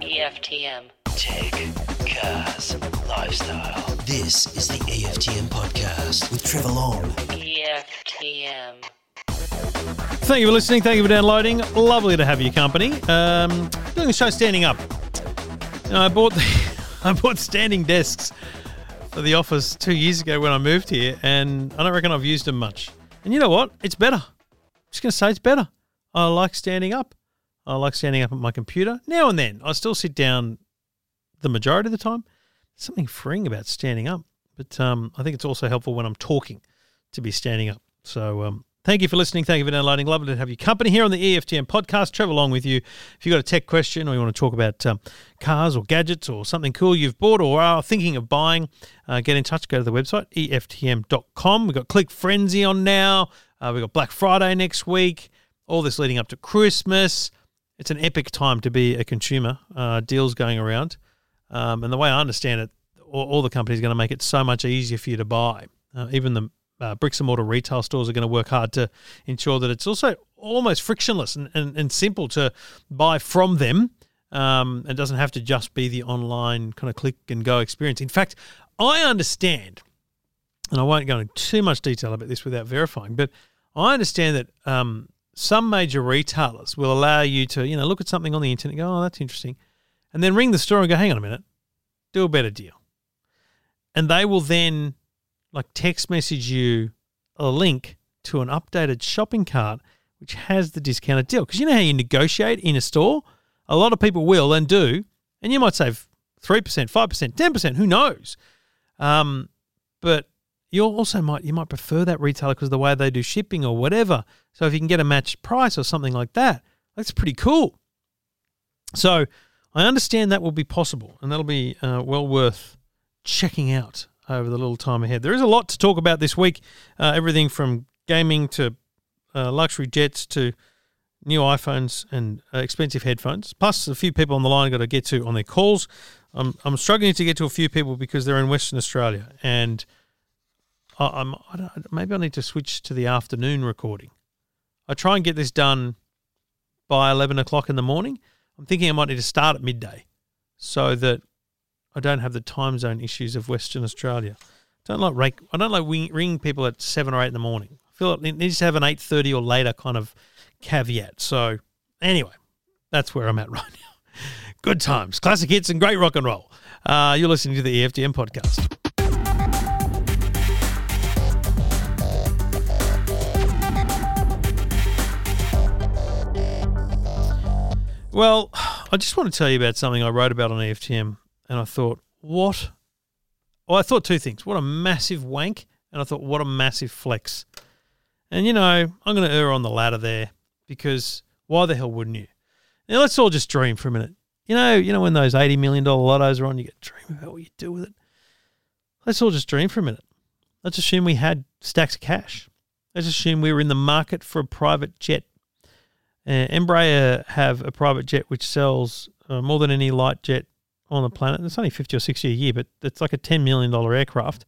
EFTM. Tech, cars, lifestyle. This is the EFTM podcast with Trevor Long. EFTM. Thank you for listening. Thank you for downloading. Lovely to have your company. Doing the show standing up. And I bought standing desks for the office 2 years ago when I moved here, and I don't reckon I've used them much. And you know what? It's better. I'm just going to say it's better. I like standing up. I like standing up at my computer. Now and then, I still sit down the majority of the time. There's something freeing about standing up. But I think it's also helpful when I'm talking to be standing up. So thank you for listening. Thank you for downloading. Lovely to have your company here on the EFTM podcast. Trevor Long with you. If you've got a tech question or you want to talk about cars or gadgets or something cool you've bought or are thinking of buying, get in touch. Go to the website, EFTM.com. We've got Click Frenzy on now. We've got Black Friday next week. All this leading up to Christmas. It's an epic time to be a consumer. Deals going around. And the way I understand it, all the companies are going to make it so much easier for you to buy. Even the bricks and mortar retail stores are going to work hard to ensure that it's also almost frictionless and simple to buy from them. It doesn't have to just be the online kind of click and go experience. In fact, I understand, and I won't go into too much detail about this without verifying, but I understand that some major retailers will allow you to, look at something on the internet and go, oh, that's interesting. And then ring the store and go, hang on a minute, do a better deal. And they will then text message you a link to an updated shopping cart which has the discounted deal. Because you know how you negotiate in a store? A lot of people will and do, and you might save 3%, 5%, 10%, who knows? But you also might prefer that retailer because of the way they do shipping or whatever. So if you can get a matched price or something like that, that's pretty cool. So I understand that will be possible, and that'll be well worth checking out over the little time ahead. There is a lot to talk about this week, everything from gaming to luxury jets to new iPhones and expensive headphones, plus a few people on the line I've got to get to on their calls. I'm struggling to get to a few people because they're in Western Australia, and maybe I need to switch to the afternoon recording. I try and get this done by 11 o'clock in the morning. I'm thinking I might need to start at midday so that I don't have the time zone issues of Western Australia. I don't like ringing people at 7 or 8 in the morning. I feel it needs to have an 8:30 or later kind of caveat. So anyway, that's where I'm at right now. Good times, classic hits and great rock and roll. You're listening to the EFTM podcast. Well, I just want to tell you about something I wrote about on EFTM, and I thought, what? Well, I thought two things. What a massive wank, and I thought, what a massive flex. And, I'm going to err on the latter there because why the hell wouldn't you? Now, let's all just dream for a minute. You know when those $80 million lottos are on, you get to dream about what you do with it. Let's all just dream for a minute. Let's assume we had stacks of cash. Let's assume we were in the market for a private jet. Embraer have a private jet which sells more than any light jet on the planet. And it's only 50 or 60 a year, but it's like a $10 million aircraft.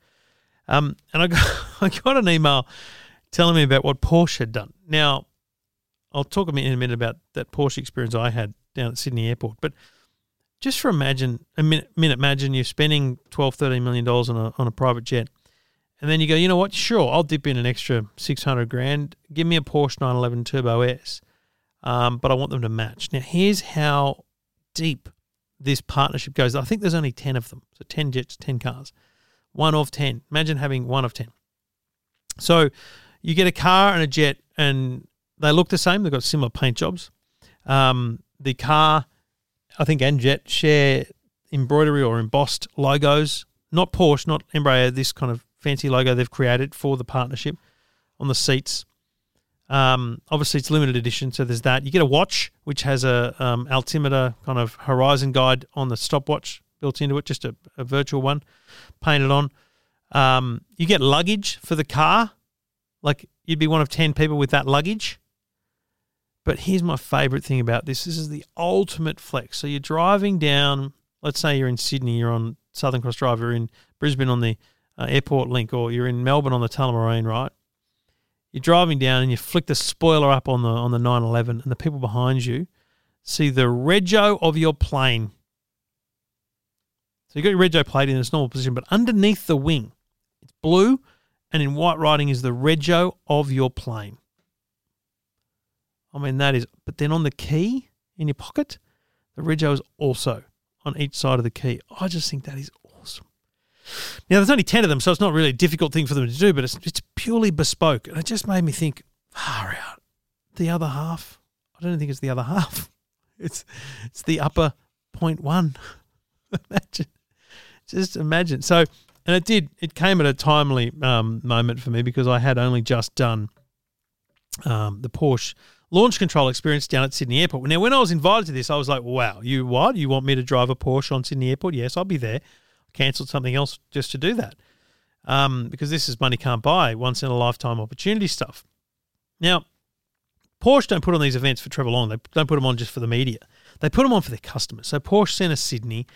And I got an email telling me about what Porsche had done. Now, I'll talk in a minute about that Porsche experience I had down at Sydney Airport. But just for imagine you're spending $12, $13 million on a private jet. And then you go, you know what, sure, I'll dip in an extra $600,000. Give me a Porsche 911 Turbo S. But I want them to match. Now, here's how deep this partnership goes. I think there's only 10 of them. So 10 jets, 10 cars. One of 10. Imagine having one of 10. So you get a car and a jet, and they look the same. They've got similar paint jobs. The car, I think, and jet share embroidery or embossed logos. Not Porsche, not Embraer, this kind of fancy logo they've created for the partnership on the seats. Obviously, it's limited edition, so there's that. You get a watch, which has a altimeter kind of horizon guide on the stopwatch built into it, just a virtual one painted on. You get luggage for the car. You'd be one of 10 people with that luggage. But here's my favourite thing about this. This is the ultimate flex. So you're driving down, let's say you're in Sydney, you're on Southern Cross Drive, you're in Brisbane on the Airport Link, or you're in Melbourne on the Tullamarine, right? You're driving down and you flick the spoiler up on the 911 and the people behind you see the rego of your plane. So you've got your rego plate in its normal position, but underneath the wing, it's blue, and in white writing is the rego of your plane. I mean, that is... But then on the key in your pocket, the rego is also on each side of the key. I just think that is awesome. Now, there's only 10 of them, so it's not really a difficult thing for them to do, but it's purely bespoke. And it just made me think, far out, the other half. I don't think it's the other half. It's the upper 0.1. Just imagine. So, and it did. It came at a timely moment for me because I had only just done the Porsche launch control experience down at Sydney Airport. Now, when I was invited to this, I was like, "Wow, you what? You want me to drive a Porsche on Sydney Airport? Yes, I'll be there." I cancelled something else just to do that because this is money can't buy, once in a lifetime opportunity stuff. Now, Porsche don't put on these events for Trevor Long. They don't put them on just for the media. They put them on for their customers. So Porsche Centre Sydney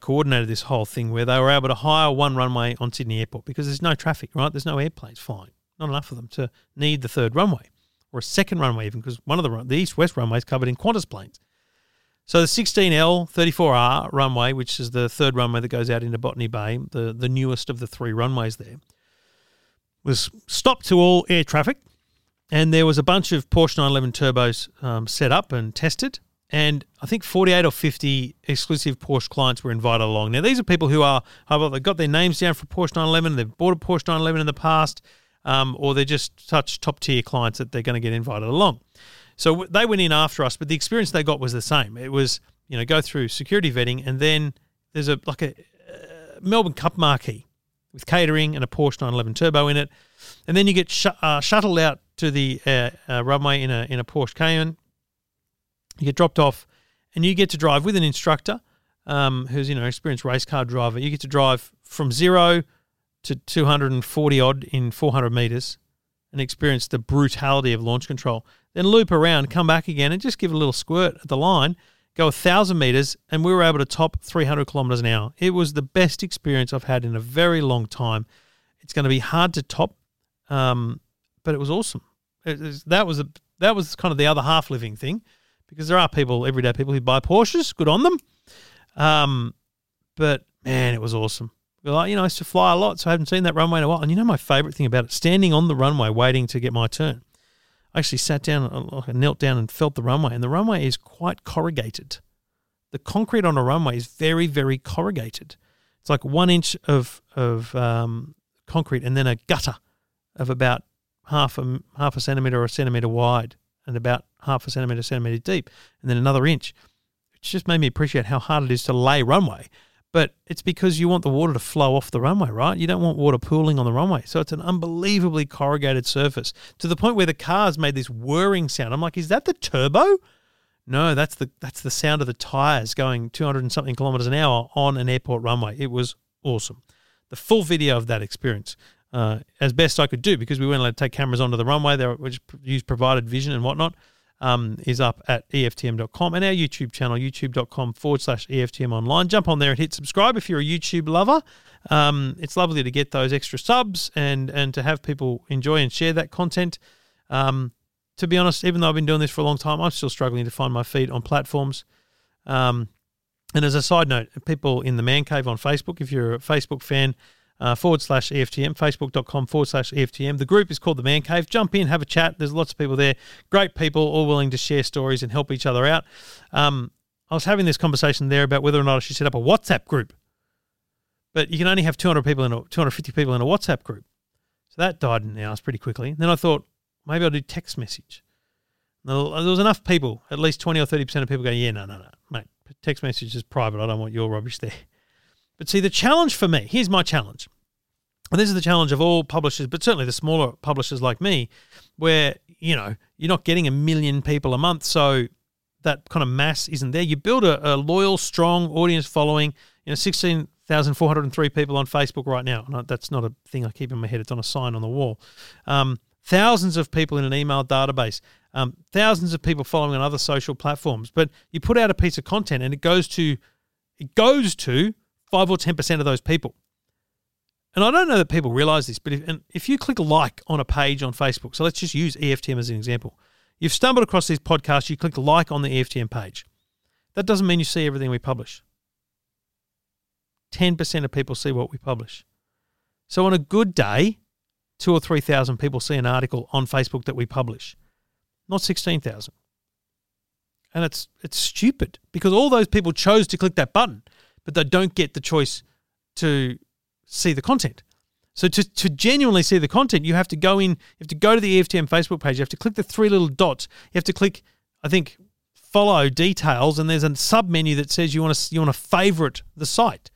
coordinated this whole thing where they were able to hire one runway on Sydney Airport because there's no traffic, right? There's no airplanes flying. Not enough of them to need the third runway or a second runway even because one of the east-west runways covered in Qantas planes. So the 16L 34R runway, which is the third runway that goes out into Botany Bay, the newest of the three runways there, was stopped to all air traffic, and there was a bunch of Porsche 911 turbos set up and tested. And I think 48 or 50 exclusive Porsche clients were invited along. Now, these are people who they've got their names down for Porsche 911, they've bought a Porsche 911 in the past, or they're just such top-tier clients that they're going to get invited along. So they went in after us, but the experience they got was the same. It was, you know, go through security vetting, and then there's a Melbourne Cup marquee with catering and a Porsche 911 turbo in it. And then you get shuttled out to the runway in a Porsche Cayman. You get dropped off and you get to drive with an instructor who's, you know, an experienced race car driver. You get to drive from 0 to 240-odd in 400 metres and experience the brutality of launch control. Then loop around, come back again and just give a little squirt at the line, go 1,000 metres, and we were able to top 300 kilometres an hour. It was the best experience I've had in a very long time. It's going to be hard to top, but it was awesome. That was kind of the other half living thing. Because there are people, everyday people, who buy Porsches. Good on them. But, man, it was awesome. I used to fly a lot, so I haven't seen that runway in a while. And you know my favourite thing about it? Standing on the runway waiting to get my turn. I actually sat down, I knelt down and felt the runway. And the runway is quite corrugated. The concrete on a runway is very, very corrugated. It's like 1 inch of concrete and then a gutter of about half a centimetre or a centimetre wide and about half a centimetre deep, and then another inch. It's just made me appreciate how hard it is to lay runway. But it's because you want the water to flow off the runway, right? You don't want water pooling on the runway. So it's an unbelievably corrugated surface to the point where the cars made this whirring sound. I'm like, is that the turbo? No, that's the sound of the tyres going 200 and something kilometres an hour on an airport runway. It was awesome. The full video of that experience, as best I could do, because we weren't allowed to take cameras onto the runway. They just used provided vision and whatnot. Is up at EFTM.com and our YouTube channel, youtube.com/EFTM online. Jump on there and hit subscribe if you're a YouTube lover. It's lovely to get those extra subs and to have people enjoy and share that content. To be honest, even though I've been doing this for a long time, I'm still struggling to find my feed on platforms. And as a side note, people in the Man Cave on Facebook, if you're a Facebook fan, /EFTM, facebook.com/EFTM. The group is called The Man Cave. Jump in, have a chat. There's lots of people there. Great people, all willing to share stories and help each other out. I was having this conversation there about whether or not I should set up a WhatsApp group. But you can only have 250 people in a WhatsApp group. So that died in the house pretty quickly. And then I thought, maybe I'll do text message. Now, there was enough people, at least 20 or 30% of people going, yeah, no, mate, text message is private. I don't want your rubbish there. But see, the challenge for me, here's my challenge, and this is the challenge of all publishers, but certainly the smaller publishers like me, where, you know, you're not getting 1 million people a month, so that kind of mass isn't there. You build a loyal, strong audience following, 16,403 people on Facebook right now. No, that's not a thing I keep in my head. It's on a sign on the wall. Thousands of people in an email database, thousands of people following on other social platforms. But you put out a piece of content and it goes to 5 or 10% of those people. and I don't know that people realise this, but if you click like on a page on Facebook, so let's just use EFTM as an example. You've stumbled across this podcast, you click like on the EFTM page. That doesn't mean you see everything we publish. 10% of people see what we publish. So on a good day, 2,000 or 3,000 people see an article on Facebook that we publish, not 16,000. And it's stupid because all those people chose to click that button, but they don't get the choice to see the content. So to genuinely see the content, you have to go in, you have to go to the EFTM Facebook page, you have to click the three little dots, you have to click, I think, follow details, and there's a sub-menu that says you want to favourite the site.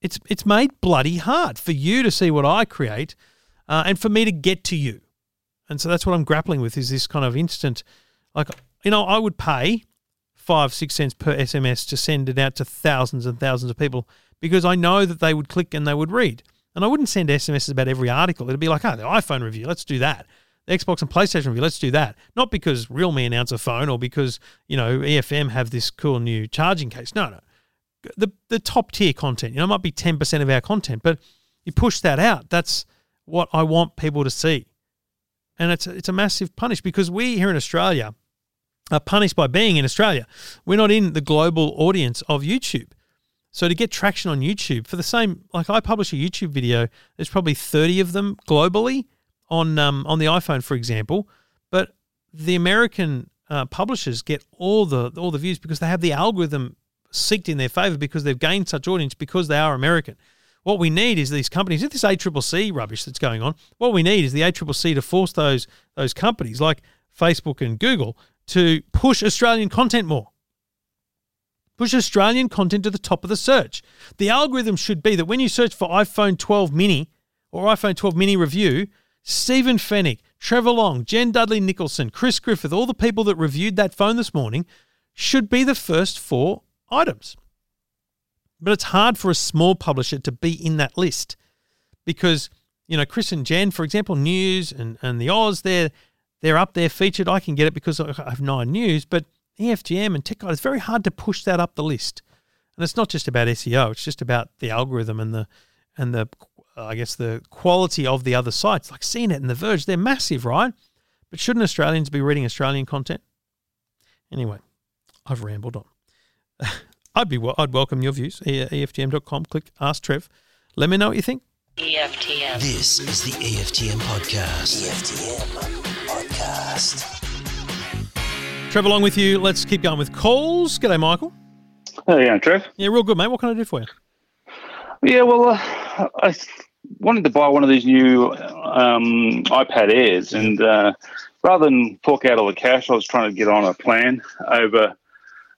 It's made bloody hard for you to see what I create and for me to get to you. And so that's what I'm grappling with is this kind of instant, like, you know, I would pay 5-6 cents per SMS to send it out to thousands and thousands of people because I know that they would click and they would read. And I wouldn't send SMSs about every article. It'd be like, oh, the iPhone review, let's do that. The Xbox and PlayStation review, let's do that. Not because Realme announced a phone or because, you know, EFM have this cool new charging case. No. The top tier content, you know, it might be 10% of our content, but you push that out. That's what I want people to see. And it's a massive punish because we here in Australia are punished by being in Australia. We're not in the global audience of YouTube. So to get traction on YouTube for the same, like I publish a YouTube video, there's probably 30 of them globally on the iPhone, for example. But the American publishers get all the views because they have the algorithm seeked in their favor because they've gained such audience because they are American. What we need is these companies, this ACCC rubbish that's going on, what we need is the ACCC to force those companies like Facebook and Google to push Australian content more. Push Australian content to the top of the search. The algorithm should be that when you search for iPhone 12 mini or iPhone 12 mini review, Stephen Fenwick, Trevor Long, Jen Dudley-Nicholson, Chris Griffith, all the people that reviewed that phone this morning should be the first four items. But it's hard for a small publisher to be in that list because, you know, Chris and Jen, for example, News and the Oz, they're up there featured. I can get it because I have 9 News, but EFTM and Tech Guide, it's very hard to push that up the list. And it's not just about SEO, it's just about the algorithm and the I guess the quality of the other sites like CNET and The Verge. They're massive, right? But shouldn't Australians be reading Australian content? Anyway, I've rambled on. I'd welcome your views. EFTM.com, click Ask Trev. Let me know what you think. EFTM. This is the EFTM podcast. EFTM podcast. Trev, along with you, let's keep going with calls. G'day, Michael. How you going, Trev? Yeah, real good, mate. What can I do for you? Yeah, well, I wanted to buy one of these new iPad Airs, and rather than fork out all the cash, I was trying to get on a plan over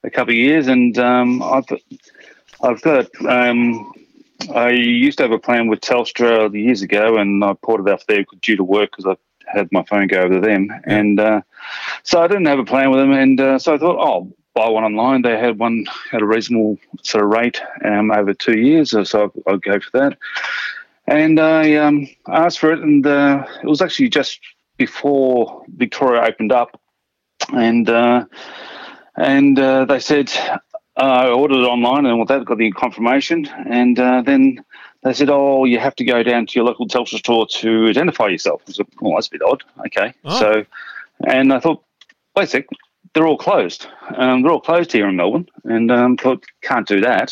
a couple of years, and I've got I used to have a plan with Telstra years ago, and I ported off there due to work because I had my phone go over to them, and so I didn't have a plan with them, and so I thought, oh, buy one online. They had one at a reasonable sort of rate over 2 years, so I'll go for that. And I asked for it, and it was actually just before Victoria opened up, and they said I ordered it online, and with that got the confirmation, and then. They said, oh, you have to go down to your local Telstra store to identify yourself. I said, oh, that's a bit odd. Okay. Oh. So, and I thought, basic, they're all closed. They're all closed here in Melbourne. And I thought, can't do that.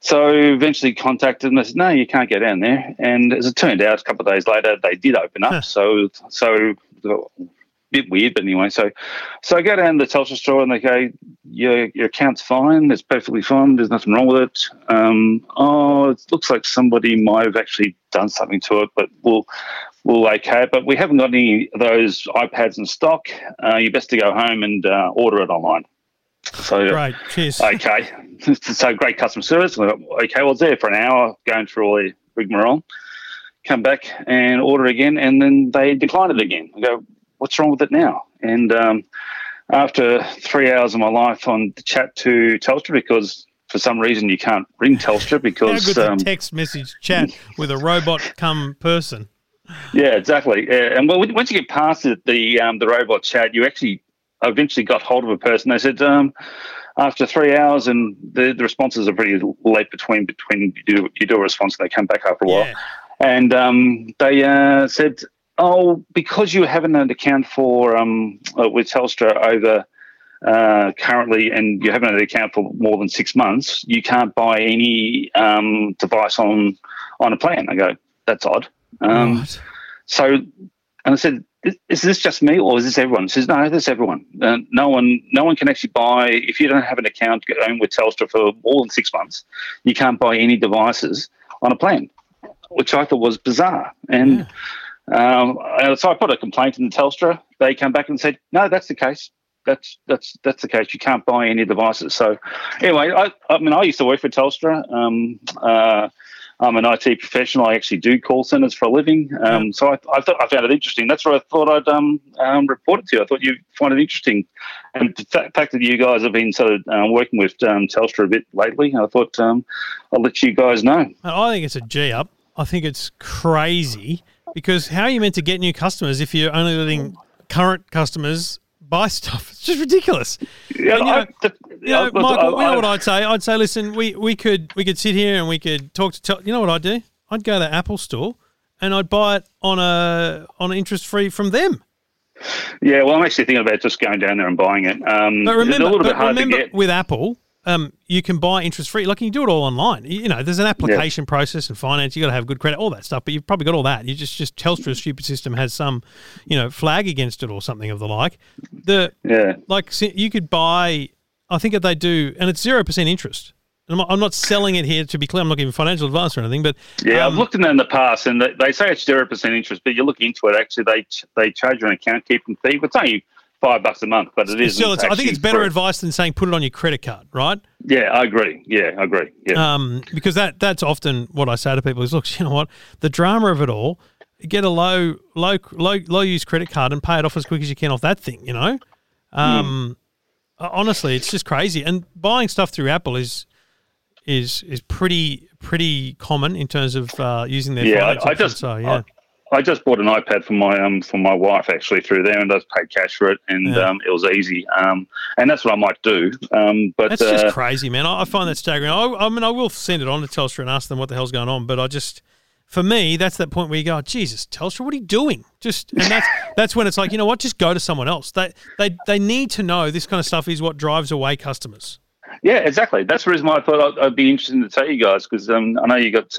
So eventually contacted them. They said, no, you can't go down there. And as it turned out, a couple of days later, they did open up. Huh. So a bit weird, but anyway. So I go down to the Telstra store and they go, your account's fine. It's perfectly fine. There's nothing wrong with it. It looks like somebody might have actually done something to it, but we'll okay it. But we haven't got any of those iPads in stock. You're best to go home and order it online. So right, cheers. Okay. So great customer service. Okay, well, it's there for an hour going through all the rigmarole. Come back and order again, and then they decline it again. I go, what's wrong with it now? And after 3 hours of my life on the chat to Telstra, because for some reason you can't ring Telstra because... How good to text message chat with a robot come person. Yeah, exactly. Yeah. And well, once you get past the robot chat, you actually I eventually got hold of a person. They said, after 3 hours, and the responses are pretty late between you do a response and they come back after a while. Yeah. And they said, oh, because you haven't an account for with Telstra over currently, and you haven't had an account for more than 6 months, you can't buy any device on a plan. I go, that's odd. So, and I said, is this just me or is this everyone? She says, no, that's everyone. No one can actually buy, if you don't have an account owned with Telstra for more than 6 months, you can't buy any devices on a plan, which I thought was bizarre. And yeah. So I put a complaint in Telstra. They come back and said, no, that's the case. That's the case. You can't buy any devices. So anyway, I mean, I used to work for Telstra. I'm an IT professional. I actually do call centers for a living. So I found it interesting. That's what I thought I'd report it to you. I thought you'd find it interesting. And the fact that you guys have been sort of working with Telstra a bit lately, I thought I'll let you guys know. I think it's a G-up. I think it's crazy because how are you meant to get new customers if you're only letting current customers buy stuff? It's just ridiculous. Yeah, and, Michael, you know what I'd say? I'd say, listen, we could sit here and we could talk to you know what I'd do? I'd go to the Apple store and I'd buy it on interest free from them. Yeah, well, I'm actually thinking about just going down there and buying it. But remember, with Apple, you can buy interest free. Like you can do it all online. You know, there's an application process and finance. You got to have good credit, all that stuff. But you've probably got all that. You just Telstra's stupid system has some, you know, flag against it or something of the like. Like you could buy. I think that they do, and it's 0% interest. And I'm not selling it here to be clear. I'm not giving financial advice or anything. But yeah, I've looked at that in the past, and they say it's 0% interest. But you look into it, actually, they charge you an account keeping fee. It's only $5 a month, but it is. So I think it's better advice than saying put it on your credit card, right? Yeah, I agree. Yeah. Because that's often what I say to people is, look, you know what, the drama of it all, get a low use credit card and pay it off as quick as you can off that thing. You know, honestly, it's just crazy. And buying stuff through Apple is pretty common in terms of using their finance option. I just bought an iPad for my wife actually through there, and I paid cash for it, and it was easy. And that's what I might do. But that's just crazy, man. I find that staggering. I mean, I will send it on to Telstra and ask them what the hell's going on. But for me, that's that point where you go, oh, Jesus, Telstra, what are you doing? And that's when it's like, you know what? Just go to someone else. They need to know this kind of stuff is what drives away customers. Yeah, exactly. That's the reason why I thought I'd be interested to tell you guys, because I know you got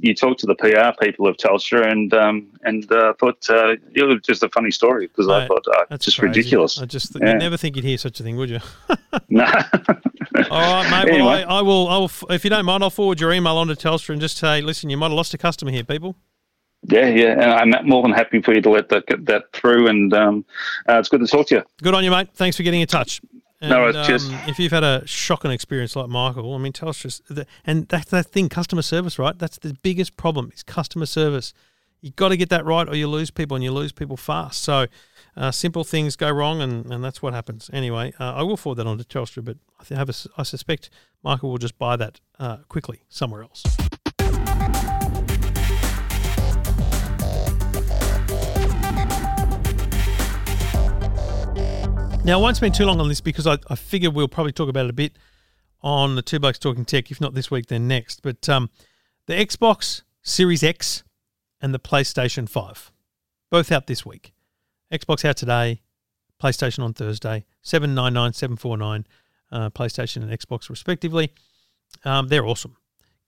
you talked to the PR people of Telstra, and thought it was just a funny story because I thought that's just crazy. Ridiculous. I just you'd never think you'd hear such a thing, would you? No. All right, mate. Anyway. Well, I will. If you don't mind, I'll forward your email on to Telstra and just say, listen, you might have lost a customer here, people. Yeah, and I'm more than happy for you to let that through, and it's good to talk to you. Good on you, mate. Thanks for getting in touch. And, no, if you've had a shocking experience like Michael, I mean, Telstra, and that's that thing, customer service, right? That's the biggest problem is customer service. You've got to get that right or you lose people, and you lose people fast. So simple things go wrong, and that's what happens. Anyway, I will forward that on to Telstra, but I suspect Michael will just buy that quickly somewhere else. Now, I won't spend too long on this because I figure we'll probably talk about it a bit on the Two Blokes Talking Tech, if not this week, then next. But the Xbox Series X and the PlayStation 5, both out this week. Xbox out today, PlayStation on Thursday, $799, $749, PlayStation and Xbox respectively. They're awesome.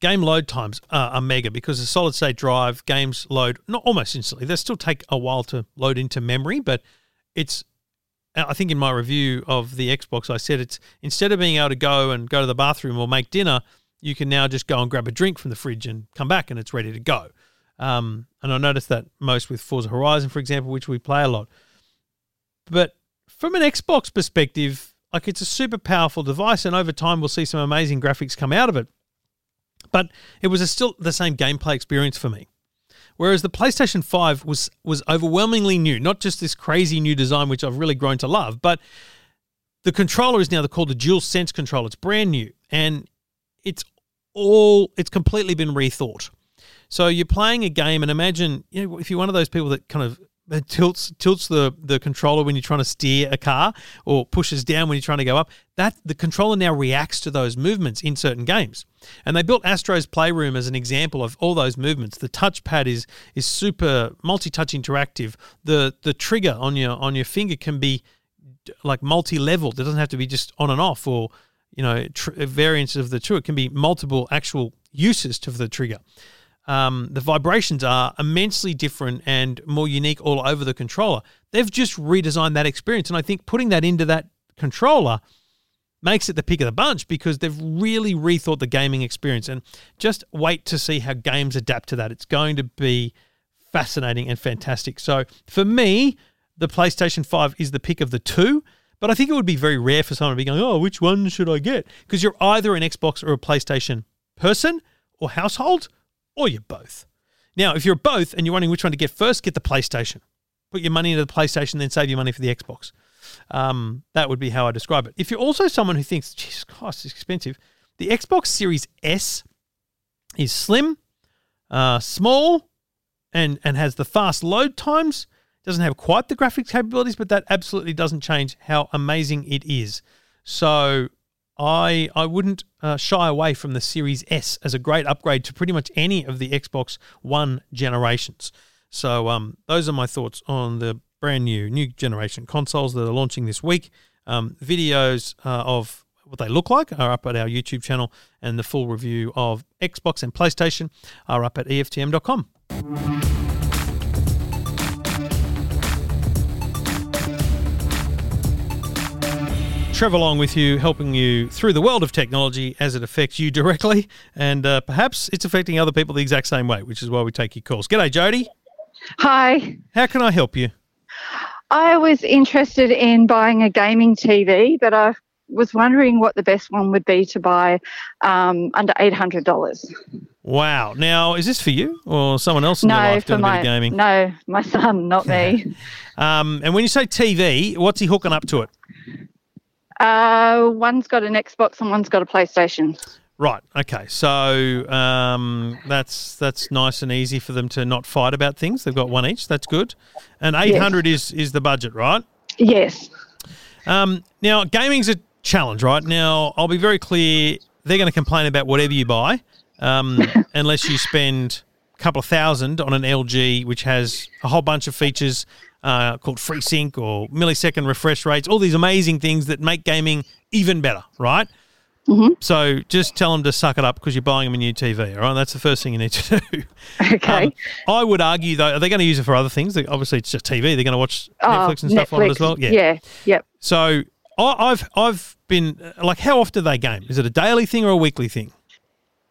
Game load times are mega because the solid-state drive games load not almost instantly. They still take a while to load into memory, but it's... I think in my review of the Xbox, I said it's instead of being able to go to the bathroom or make dinner, you can now just go and grab a drink from the fridge and come back and it's ready to go. And I noticed that most with Forza Horizon, for example, which we play a lot. But from an Xbox perspective, like it's a super powerful device and over time we'll see some amazing graphics come out of it. But it was still the same gameplay experience for me. Whereas the PlayStation 5 was overwhelmingly new, not just this crazy new design, which I've really grown to love, but the controller is now called the DualSense controller. It's brand new, and it's completely been rethought. So you're playing a game, and imagine, you know, if you're one of those people that kind of It tilts the controller when you're trying to steer a car, or pushes down when you're trying to go up. That the controller now reacts to those movements in certain games. And they built Astro's Playroom as an example of all those movements. The touchpad is super multi-touch interactive. The trigger on your finger can be like multi-leveled. It doesn't have to be just on and off, or variants of the two. It can be multiple actual uses to the trigger. The vibrations are immensely different and more unique all over the controller. They've just redesigned that experience, and I think putting that into that controller makes it the pick of the bunch, because they've really rethought the gaming experience. And just wait to see how games adapt to that. It's going to be fascinating and fantastic. So for me, the PlayStation 5 is the pick of the two, but I think it would be very rare for someone to be going, oh, which one should I get? Because you're either an Xbox or a PlayStation person or household, or you're both. Now, if you're both and you're wondering which one to get first, get the PlayStation. Put your money into the PlayStation, then save your money for the Xbox. That would be how I describe it. If you're also someone who thinks, Jesus Christ, it's expensive, the Xbox Series S is slim, small, and has the fast load times. Doesn't have quite the graphics capabilities, but that absolutely doesn't change how amazing it is. So I wouldn't shy away from the Series S as a great upgrade to pretty much any of the Xbox One generations. So those are my thoughts on the brand new generation consoles that are launching this week. Videos of what they look like are up at our YouTube channel, and the full review of Xbox and PlayStation are up at EFTM.com. Trevor Long with you, helping you through the world of technology as it affects you directly, and perhaps it's affecting other people the exact same way, which is why we take your calls. G'day, Jody. Hi. How can I help you? I was interested in buying a gaming TV, but I was wondering what the best one would be to buy under $800. Wow. Now, is this for you or someone else in your life doing a bit of gaming? No, my son, not me. And when you say TV, what's he hooking up to it? One's got an Xbox and one's got a PlayStation. Right. Okay. So that's nice and easy for them to not fight about things. They've got one each. That's good. And 800 is the budget, right? Yes. Now, gaming's a challenge, right? Now, I'll be very clear. They're going to complain about whatever you buy, unless you spend a couple of thousand on an LG, which has a whole bunch of features called FreeSync or millisecond refresh rates, all these amazing things that make gaming even better, right? Mm-hmm. So just tell them to suck it up because you're buying them a new TV, all right? That's the first thing you need to do. Okay. I would argue, though, are they going to use it for other things? Obviously, it's just TV. They're going to watch Netflix and stuff on it as well? Yeah. Yep. So I've been – like, how often do they game? Is it a daily thing or a weekly thing?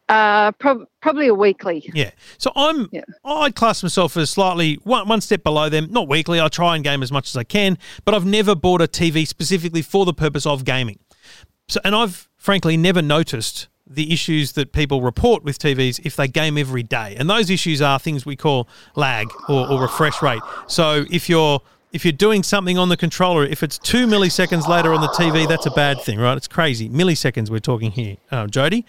Probably a weekly. Yeah. So I'd class myself as slightly one step below them. Not weekly. I try and game as much as I can, but I've never bought a TV specifically for the purpose of gaming. So, and I've frankly never noticed the issues that people report with TVs if they game every day. And those issues are things we call lag or refresh rate. So if you're doing something on the controller, if it's 2 milliseconds later on the TV, that's a bad thing, right? It's crazy. Milliseconds we're talking here, Jody.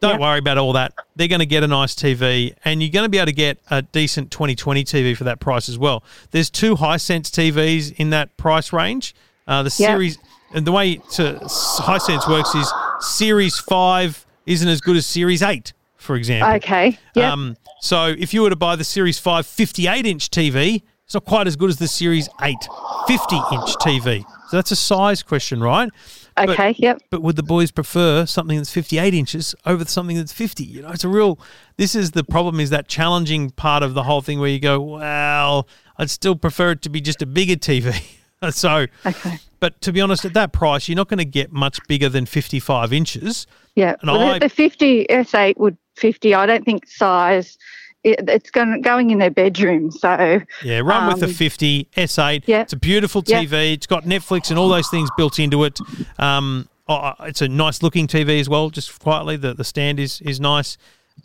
Don't worry about all that. They're going to get a nice TV, and you're going to be able to get a decent 2020 TV for that price as well. There's two Hisense TVs in that price range. The Series – and the way to Hisense works is Series 5 isn't as good as Series 8, for example. Okay, yeah. So if you were to buy the Series 5 58-inch TV, it's not quite as good as the Series 8 50-inch TV. So that's a size question, right? Okay, But would the boys prefer something that's 58 inches over something that's 50? You know, it's a real – this is the problem, is that challenging part of the whole thing where you go, well, I'd still prefer it to be just a bigger TV. But to be honest, at that price, you're not going to get much bigger than 55 inches. Yeah, and the 50 S8 would 50. I don't think size – it's going in their bedroom, so... Yeah, run with the 50, S8. Yeah. It's a beautiful TV. Yeah. It's got Netflix and all those things built into it. It's a nice-looking TV as well, just quietly. The stand is nice.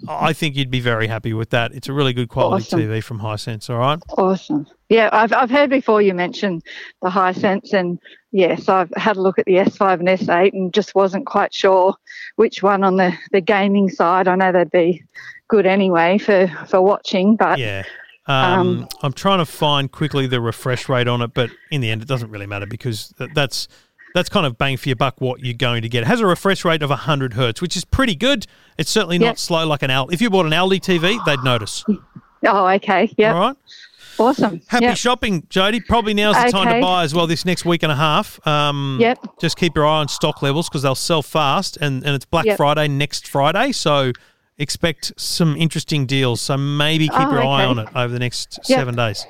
I think you'd be very happy with that. It's a really good quality TV from Hisense, all right? Awesome. Yeah, I've heard before you mentioned the Hisense, and yes, I've had a look at the S5 and S8 and just wasn't quite sure which one on the gaming side. I know they'd be good anyway for watching, but I'm trying to find quickly the refresh rate on it, but in the end it doesn't really matter because that's kind of bang for your buck what you're going to get. It has a refresh rate of 100 hertz, which is pretty good. It's certainly not slow like an Aldi. If you bought an Aldi TV, they'd notice. Oh, okay. Yeah. All right. Awesome. Happy shopping, Jody. Probably now's the time to buy as well this next week and a half. Just keep your eye on stock levels because they'll sell fast, and it's Black Friday next Friday, so expect some interesting deals. So maybe keep your eye on it over the next 7 days.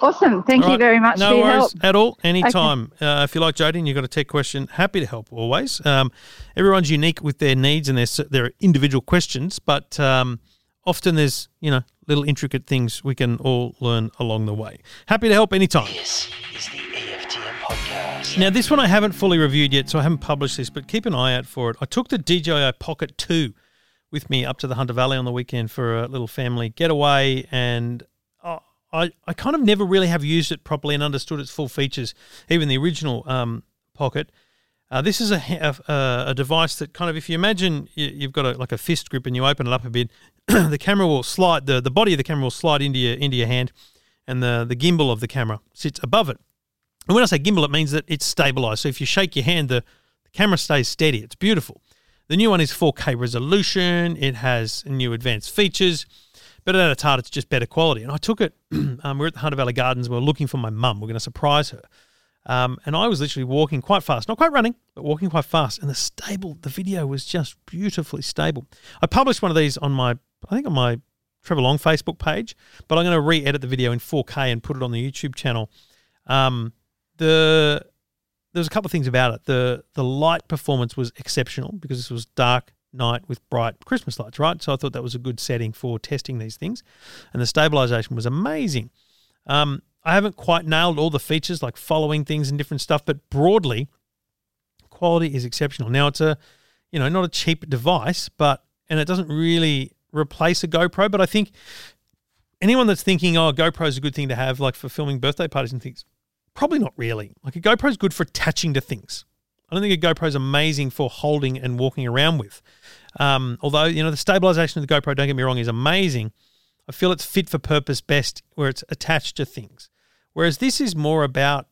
Awesome. Thank you very much for your help. No worries at all. Anytime. Okay. If you like Jodie and you've got a tech question, happy to help always. Everyone's unique with their needs and their individual questions, but often there's, little intricate things we can all learn along the way. Happy to help anytime. This is the EFTM podcast. Now, this one I haven't fully reviewed yet, so I haven't published this, but keep an eye out for it. I took the DJI Pocket 2 with me up to the Hunter Valley on the weekend for a little family getaway, and I kind of never really have used it properly and understood its full features, even the original Pocket. This is a device that kind of, if you imagine you've got a fist grip and you open it up a bit, the camera will slide, the body of the camera will slide into your hand, and the gimbal of the camera sits above it. And when I say gimbal, it means that it's stabilised. So if you shake your hand, the camera stays steady. It's beautiful. The new one is 4K resolution. It has new advanced features. But at its heart, it's just better quality. And I took it, we're at the Hunter Valley Gardens, we're looking for my mum, we're going to surprise her. And I was literally walking quite fast, not quite running, but walking quite fast. And the video was just beautifully stable. I published one of these on my Trevor Long Facebook page, but I'm going to re-edit the video in 4K and put it on the YouTube channel. There was a couple of things about it. The light performance was exceptional because this was dark night with bright Christmas lights, right? So I thought that was a good setting for testing these things, and the stabilisation was amazing. I haven't quite nailed all the features like following things and different stuff, but broadly, quality is exceptional. Now it's not a cheap device, and it doesn't really replace a GoPro, but I think anyone that's thinking, oh, GoPro is a good thing to have like for filming birthday parties and things, probably not really. Like a GoPro is good for attaching to things. I don't think a GoPro is amazing for holding and walking around with. Although, the stabilization of the GoPro, don't get me wrong, is amazing. I feel it's fit for purpose best where it's attached to things. Whereas this is more about,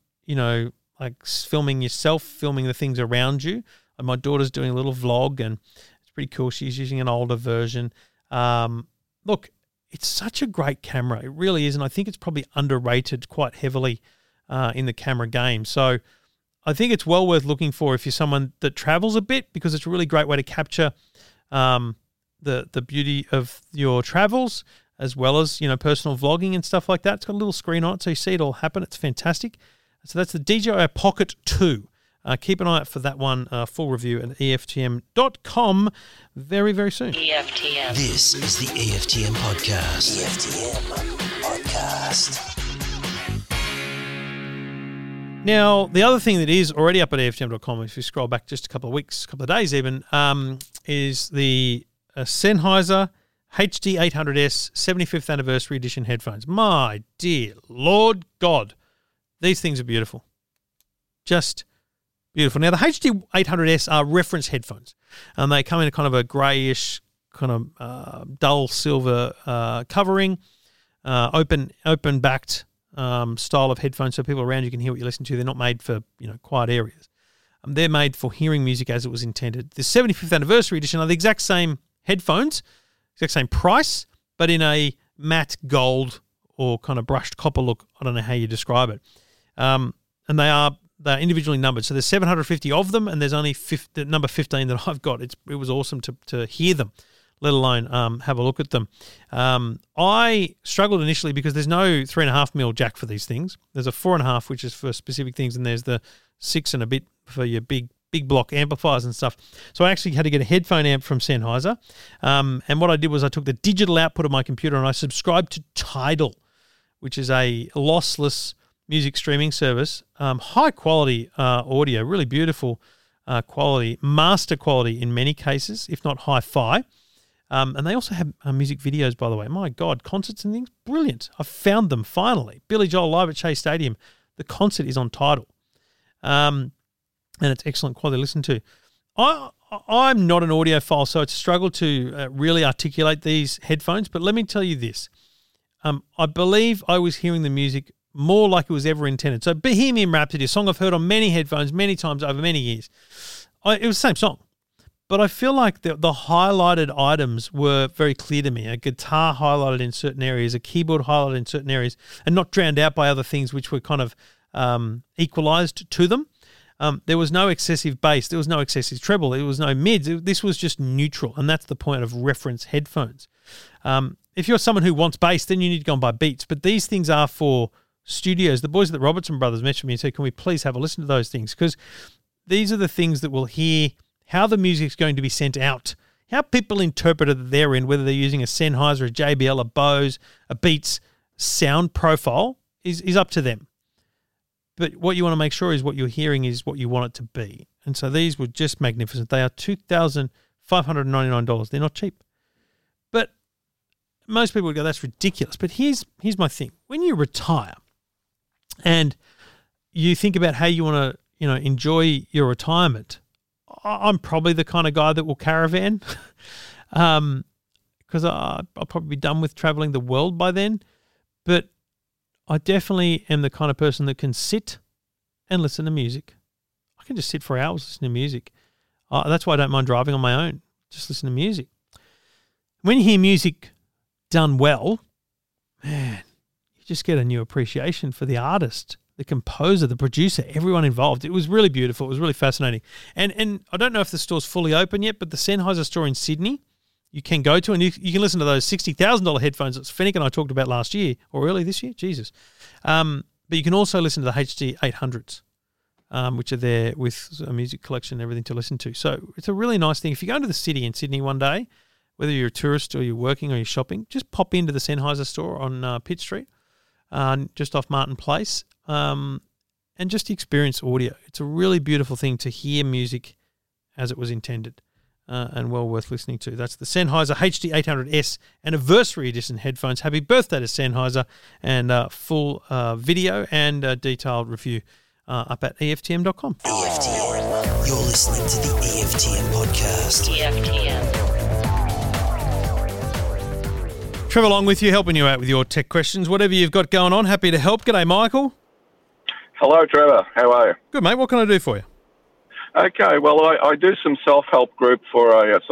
filming yourself, filming the things around you. And my daughter's doing a little vlog and it's pretty cool. She's using an older version. Look, it's such a great camera. It really is. And I think it's probably underrated quite heavily in the camera game. So I think it's well worth looking for if you're someone that travels a bit, because it's a really great way to capture the beauty of your travels as well as, personal vlogging and stuff like that. It's got a little screen on it, so you see it all happen. It's fantastic. So that's the DJI Pocket 2. Keep an eye out for that one, full review at EFTM.com very, very soon. EFTM. This is the EFTM Podcast. EFTM Podcast. Now, the other thing that is already up at EFTM.com, if you scroll back just a couple of weeks, a couple of days even, is the Sennheiser HD800S 75th Anniversary Edition headphones. My dear Lord God, these things are beautiful. Just beautiful. Now, the HD800S are reference headphones, and they come in a kind of a greyish, kind of dull silver covering, open-backed style of headphones, so people around you can hear what you listen to. They're not made for quiet areas. They're made for hearing music as it was intended. The 75th Anniversary Edition are the exact same headphones, exact same price, but in a matte gold or kind of brushed copper look. I don't know how you describe it. And they're individually numbered. So there's 750 of them, and there's only number 15 that I've got. It was awesome to hear them, let alone have a look at them. I struggled initially because there's no 3.5mm jack for these things. There's a 4.5, which is for specific things, and there's the 6 and a bit for your big block amplifiers and stuff. So I actually had to get a headphone amp from Sennheiser. And what I did was I took the digital output of my computer and I subscribed to Tidal, which is a lossless music streaming service. High quality audio, really beautiful quality, master quality in many cases, if not hi-fi. And they also have music videos, by the way. My God, concerts and things, brilliant. I found them finally. Billy Joel live at Shea Stadium. The concert is on Tidal. And it's excellent quality to listen to. I'm not an audiophile, so it's a struggle to really articulate these headphones, but let me tell you this. I believe I was hearing the music more like it was ever intended. So Bohemian Rhapsody, a song I've heard on many headphones many times over many years. It was the same song. But I feel like the highlighted items were very clear to me. A guitar highlighted in certain areas, a keyboard highlighted in certain areas, and not drowned out by other things which were kind of equalized to them. There was no excessive bass. There was no excessive treble. There was no mids. This was just neutral, and that's the point of reference headphones. If you're someone who wants bass, then you need to go and buy Beats. But these things are for studios. The boys at the Robertson Brothers mentioned me and said, can we please have a listen to those things? Because these are the things that we'll hear how the music's going to be sent out, how people interpret it their end, whether they're using a Sennheiser, a JBL, a Bose, a Beats sound profile is up to them. But what you want to make sure is what you're hearing is what you want it to be. And so these were just magnificent. They are $2,599. They're not cheap. But most people would go, that's ridiculous. But here's my thing. When you retire and you think about how you want to, enjoy your retirement, I'm probably the kind of guy that will caravan because I'll probably be done with traveling the world by then. But I definitely am the kind of person that can sit and listen to music. I can just sit for hours listening to music. That's why I don't mind driving on my own. Just listen to music. When you hear music done well, man, you just get a new appreciation for the artist, the composer, the producer, everyone involved. It was really beautiful. It was really fascinating. And I don't know if the store's fully open yet, but the Sennheiser store in Sydney, you can go to, and you can listen to those $60,000 headphones that Fennick and I talked about last year, or early this year, Jesus. But you can also listen to the HD 800s, which are there with a music collection and everything to listen to. So it's a really nice thing. If you go into the city in Sydney one day, whether you're a tourist or you're working or you're shopping, just pop into the Sennheiser store on Pitt Street, just off Martin Place, and just experience audio. It's a really beautiful thing to hear music as it was intended. And well worth listening to. That's the Sennheiser HD 800S Anniversary Edition headphones. Happy birthday to Sennheiser, and full video and detailed review up at EFTM.com. EFTM. You're listening to the EFTM podcast. EFTM. Trevor Long with you, helping you out with your tech questions. Whatever you've got going on, happy to help. G'day, Michael. Hello, Trevor. How are you? Good, mate. What can I do for you? Okay, well, I do some help for a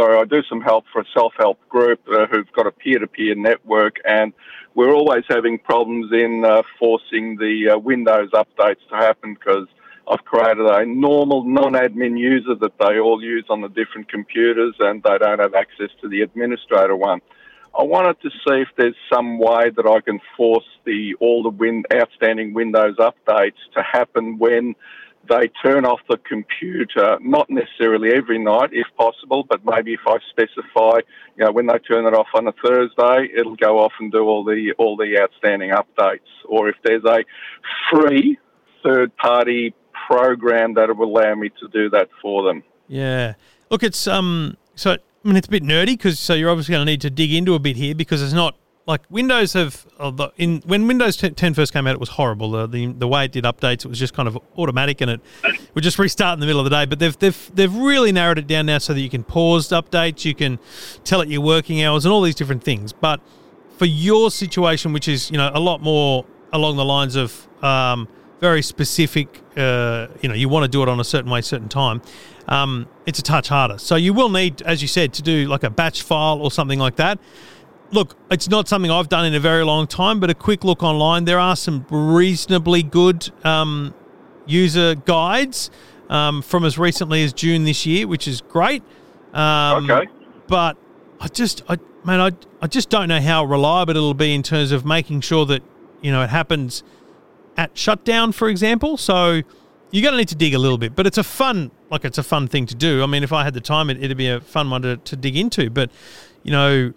self-help group who've got a peer-to-peer network, and we're always having problems in forcing the Windows updates to happen because I've created a normal non-admin user that they all use on the different computers, and they don't have access to the administrator one. I wanted to see if there's some way that I can force all the outstanding Windows updates to happen when they turn off the computer, not necessarily every night if possible, but maybe if I specify, when they turn it off on a Thursday, it'll go off and do all the outstanding updates. Or if there's a free third-party program that will allow me to do that for them. Yeah. Look, it's it's a bit nerdy because you're obviously going to need to dig into a bit here because it's not like Windows when Windows 10 first came out, it was horrible. The way it did updates, it was just kind of automatic, and it would just restart in the middle of the day. But they've really narrowed it down now so that you can pause updates, you can tell it your working hours, and all these different things. But for your situation, which is a lot more along the lines of very specific, you want to do it on a certain way, certain time. It's a touch harder. So you will need, as you said, to do like a batch file or something like that. Look, it's not something I've done in a very long time, but a quick look online. There are some reasonably good user guides from as recently as June this year, which is great. Okay. But I just don't know how reliable it'll be in terms of making sure that, it happens at shutdown, for example. So you're going to need to dig a little bit, but it's a fun thing to do. I mean, if I had the time, it'd be a fun one to dig into, but I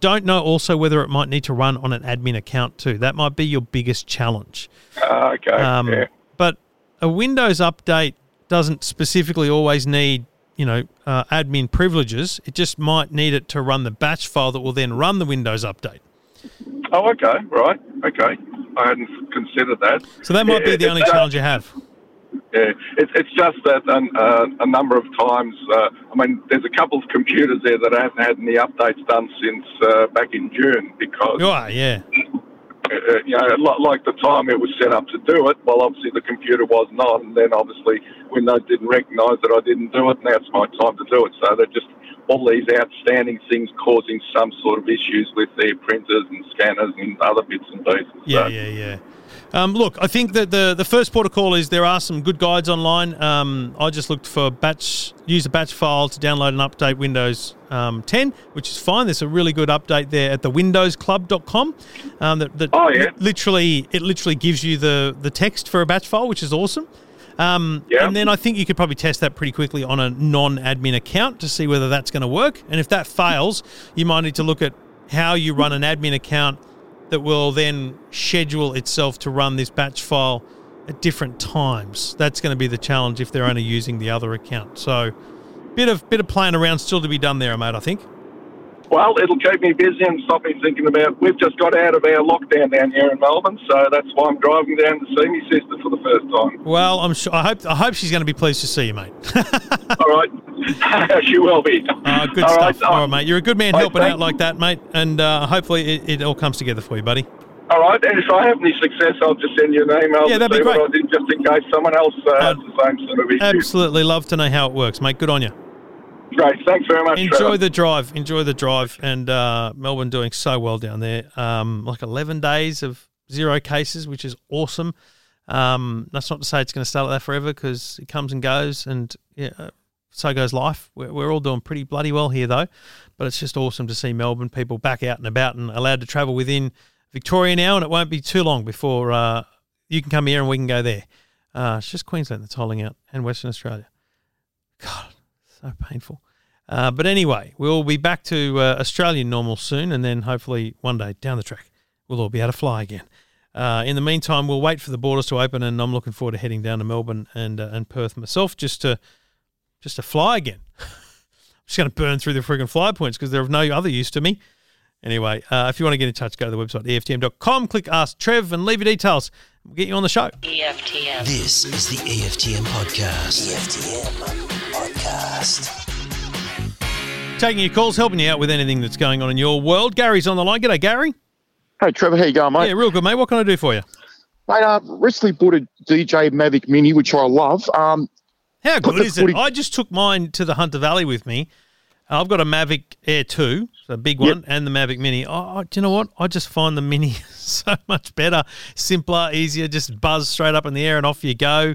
don't know also whether it might need to run on an admin account too. That might be your biggest challenge. Okay. Yeah. But a Windows update doesn't specifically always need, admin privileges. It just might need it to run the batch file that will then run the Windows update. Oh, okay. Right. Okay. I hadn't considered that. So that might be the only challenge you have. Yeah, it's just that a number of times, there's a couple of computers there that I haven't had any updates done since back in June because... You are, yeah. Like the time it was set up to do it, well, obviously the computer wasn't on, and then obviously when they didn't recognise that I didn't do it, now it's my time to do it. So they're just all these outstanding things causing some sort of issues with their printers and scanners and other bits and pieces. Yeah, so. Yeah. Look, I think that the first port of call is there are some good guides online. I just looked for use a batch file to download and update Windows 10, which is fine. There's a really good update there at the windowsclub.com. It literally gives you the text for a batch file, which is awesome. And then I think you could probably test that pretty quickly on a non-admin account to see whether that's going to work. And if that fails, you might need to look at how you run an admin account that will then schedule itself to run this batch file at different times. That's going to be the challenge if they're only using the other account. So bit of playing around still to be done there, mate, I think. Well, it'll keep me busy and stop me thinking about... We've just got out of our lockdown down here in Melbourne, so that's why I'm driving down to see my sister for the first time. Well, I'm sure. I hope she's going to be pleased to see you, mate. All right. She will be. Good all stuff. Right. All right, mate. You're a good man helping out like that, mate, and hopefully it all comes together for you, buddy. All right, and if I have any success, I'll just send you an email. Yeah, that'd be great. Just in case someone else has the same sort of issue. Absolutely. Love to know how it works, mate. Good on you. Great, thanks very much. Enjoy the drive, and Melbourne doing so well down there. 11 days of 0 cases, which is awesome. That's not to say it's going to stay like that forever because it comes and goes, and yeah, so goes life. We're all doing pretty bloody well here though, but it's just awesome to see Melbourne people back out and about and allowed to travel within Victoria now, and it won't be too long before you can come here and we can go there. It's just Queensland that's holding out and Western Australia. God. So painful. But anyway, we'll be back to Australian normal soon, and then hopefully one day down the track we'll all be able to fly again. In the meantime, we'll wait for the borders to open, and I'm looking forward to heading down to Melbourne and Perth myself just to fly again. I'm just going to burn through the friggin' fly points because they're of no other use to me. Anyway, if you want to get in touch, go to the website, EFTM.com, click Ask Trev, and leave your details. We'll get you on the show. EFTM. This is the EFTM Podcast. EFTM Podcast. Taking your calls, helping you out with anything that's going on in your world. Gary's on the line. G'day, Gary. Hey, Trevor. How you going, mate? Yeah, real good, mate. What can I do for you? Mate, I recently bought a DJ Mavic Mini, which I love. How good is it? I just took mine to the Hunter Valley with me. I've got a Mavic Air 2, the big one, and the Mavic Mini. Oh, do you know what? I just find the Mini so much better, simpler, easier, just buzz straight up in the air and off you go.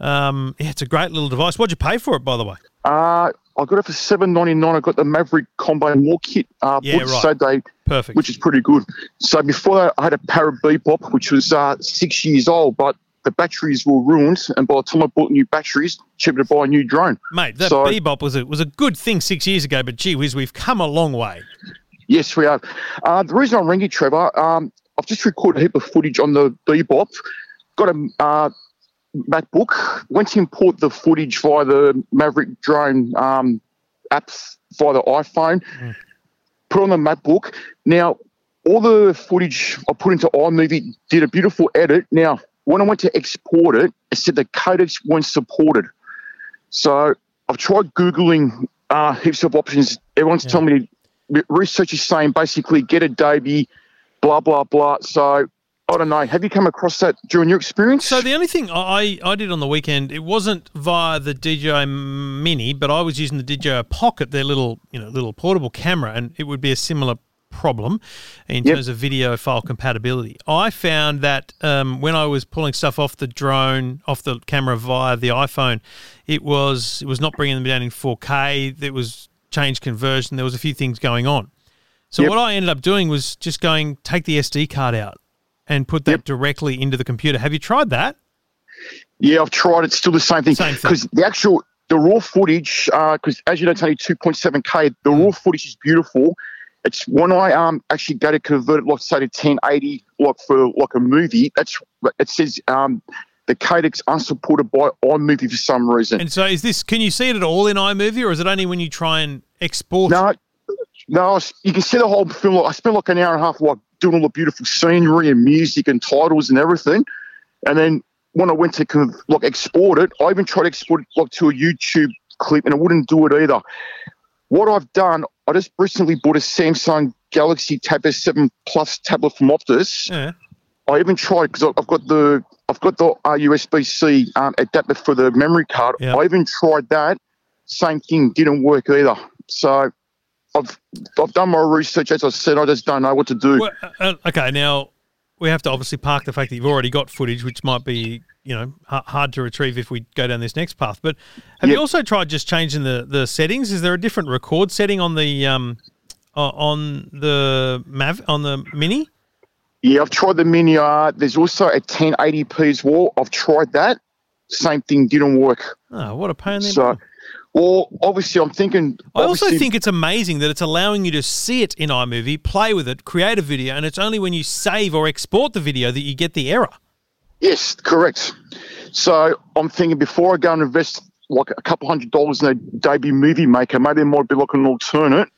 It's a great little device. What'd you pay for it, by the way? I got it for $7.99. I got the Maverick Combo More Kit. Perfect. Which is pretty good. So before that, I had a Parrot Bebop, which was 6 years old, but the batteries were ruined, and by the time I bought new batteries, cheaper to buy a new drone. Mate, that Bebop was a good thing 6 years ago, but gee whiz, we've come a long way. Yes, we have. The reason I'm ringing, Trevor, I've just recorded a heap of footage on the Bebop. Got a MacBook. Went to import the footage via the Maverick drone app via the iPhone. Mm. Put on the MacBook. Now, all the footage I put into iMovie did a beautiful edit. Now, when I went to export it, it said the codecs weren't supported. So I've tried Googling heaps of options. Everyone's telling me research is saying basically get Adobe, blah, blah, blah. So I don't know. Have you come across that during your experience? So the only thing I did on the weekend, it wasn't via the DJI Mini, but I was using the DJI Pocket, their little portable camera, and it would be a similar problem in terms of video file compatibility. I found that when I was pulling stuff off the camera via the iPhone, it was not bringing them down in 4K. There was changed conversion. There was a few things going on. So what I ended up doing was just take the SD card out and put that directly into the computer. Have you tried that? Yeah, I've tried it. It's still the same thing. Because the raw footage, because as you know, it's only 2.7K. The raw footage is beautiful. It's when I actually go to convert it, like say to 1080, like for like a movie. It says the codecs unsupported by iMovie for some reason. And so, can you see it at all in iMovie, or is it only when you try and export? No, you can see the whole film. I spent like an hour and a half doing all the beautiful scenery and music and titles and everything, and then when I went to like export it, I even tried to export it like to a YouTube clip, and it wouldn't do it either. What I've done, I just recently bought a Samsung Galaxy Tab S7 Plus tablet from Optus. Yeah. I even tried because I've got the USB-C adapter for the memory card. Yep. I even tried that. Same thing, didn't work either. So I've done my research. As I said, I just don't know what to do. Well, okay, now we have to obviously park the fact that you've already got footage, which might be hard to retrieve if we go down this next path. But have you also tried just changing the settings? Is there a different record setting on the Mini? Yeah, I've tried the Mini. There's also a 1080p as well. I've tried that. Same thing, didn't work. Oh, what a pain. So, well, obviously I'm thinking... I also think it's amazing that it's allowing you to see it in iMovie, play with it, create a video, and it's only when you save or export the video that you get the error. Yes, correct. So I'm thinking before I go and invest like a couple $100 in a Adobe Movie Maker, maybe it might be like an alternate.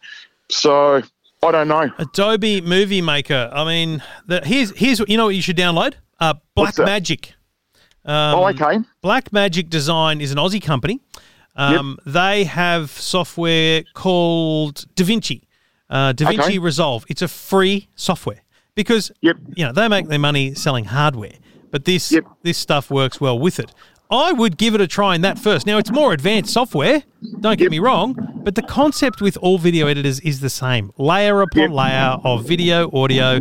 So... I don't know. Adobe Movie Maker. I mean, here's what, you know what you should download? Blackmagic. Okay. Blackmagic Design is an Aussie company. They have software called DaVinci. DaVinci Resolve. It's a free software because they make their money selling hardware, but this stuff works well with it. I would give it a try in that first. Now, it's more advanced software, don't get me wrong, but the concept with all video editors is the same. Layer upon layer of video, audio,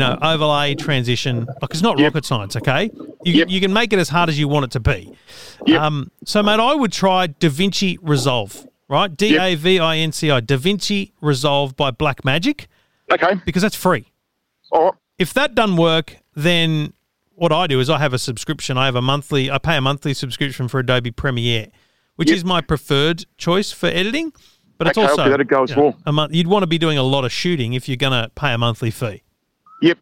overlay, transition. Like, it's not rocket science, okay? You can make it as hard as you want it to be. So, mate, I would try DaVinci Resolve, right? DaVinci, DaVinci Resolve by Blackmagic. Okay. Because that's free. All right. If that doesn't work, then... what I do is I have a subscription. I pay a monthly subscription for Adobe Premiere, which is my preferred choice for editing. But it's also that it goes well. You'd want to be doing a lot of shooting if you're going to pay a monthly fee. Yep.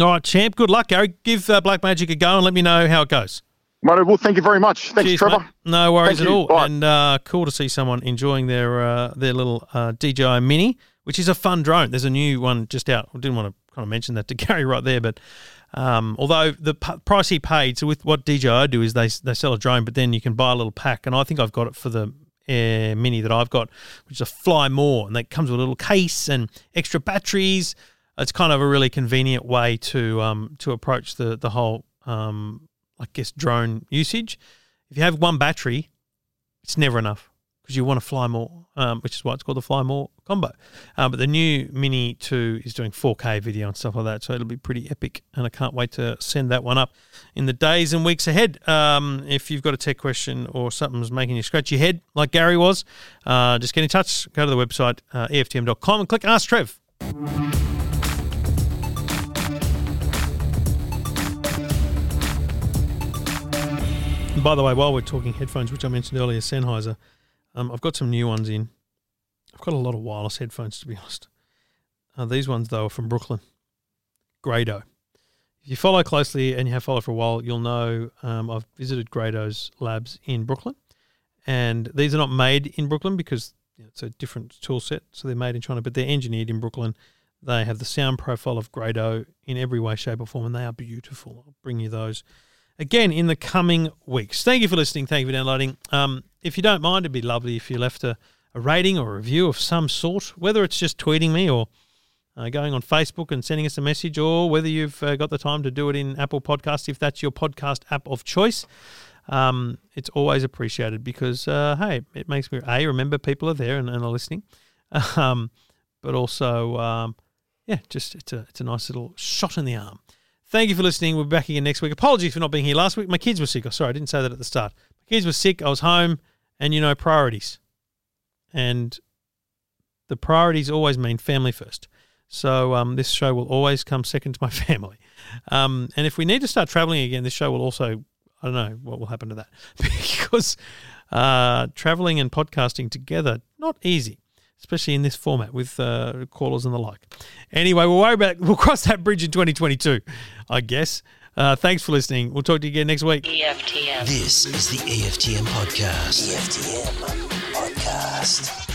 All right, champ. Good luck, Gary. Give Blackmagic a go and let me know how it goes. Mate, well, thank you very much. Thanks, cheers, Trevor. Mate. No worries at all. Bye. And cool to see someone enjoying their little DJI Mini, which is a fun drone. There's a new one just out. I didn't want to kind of mention that to Gary right there, but. Although the price he paid, so with what DJI do is they sell a drone, but then you can buy a little pack, and I think I've got it for the Air Mini that I've got, which is a Fly More, and that comes with a little case and extra batteries. It's kind of a really convenient way to approach the whole I guess drone usage. If you have one battery, it's never enough because you want to fly more, which is why it's called the Fly More combo. But the new Mini 2 is doing 4K video and stuff like that, so it'll be pretty epic, and I can't wait to send that one up in the days and weeks ahead. If you've got a tech question or something's making you scratch your head, like Gary was, just get in touch. Go to the website, EFTM.com, and click Ask Trev. And by the way, while we're talking headphones, which I mentioned earlier, Sennheiser, I've got some new ones in. I've got a lot of wireless headphones, to be honest. These ones, though, are from Brooklyn. Grado. If you follow closely, and you have followed for a while, you'll know I've visited Grado's labs in Brooklyn. And these are not made in Brooklyn because it's a different tool set. So they're made in China, but they're engineered in Brooklyn. They have the sound profile of Grado in every way, shape or form, and they are beautiful. I'll bring you those again in the coming weeks. Thank you for listening. Thank you for downloading. If you don't mind, it'd be lovely if you left a rating or a review of some sort, whether it's just tweeting me or going on Facebook and sending us a message, or whether you've got the time to do it in Apple Podcasts, if that's your podcast app of choice. It's always appreciated because, hey, it makes me, remember people are there and are listening. But also, just it's a nice little shot in the arm. Thank you for listening. We'll be back again next week. Apologies for not being here last week. My kids were sick. Oh, sorry, I didn't say that at the start. My kids were sick. I was home and, priorities. And the priorities always mean family first. So this show will always come second to my family. And if we need to start traveling again, this show will also, I don't know what will happen to that. Because traveling and podcasting together, not easy, especially in this format with callers and the like. Anyway, we'll cross that bridge in 2022, I guess. Thanks for listening. We'll talk to you again next week. EFTM. This is the EFTM Podcast. EFTM Podcast.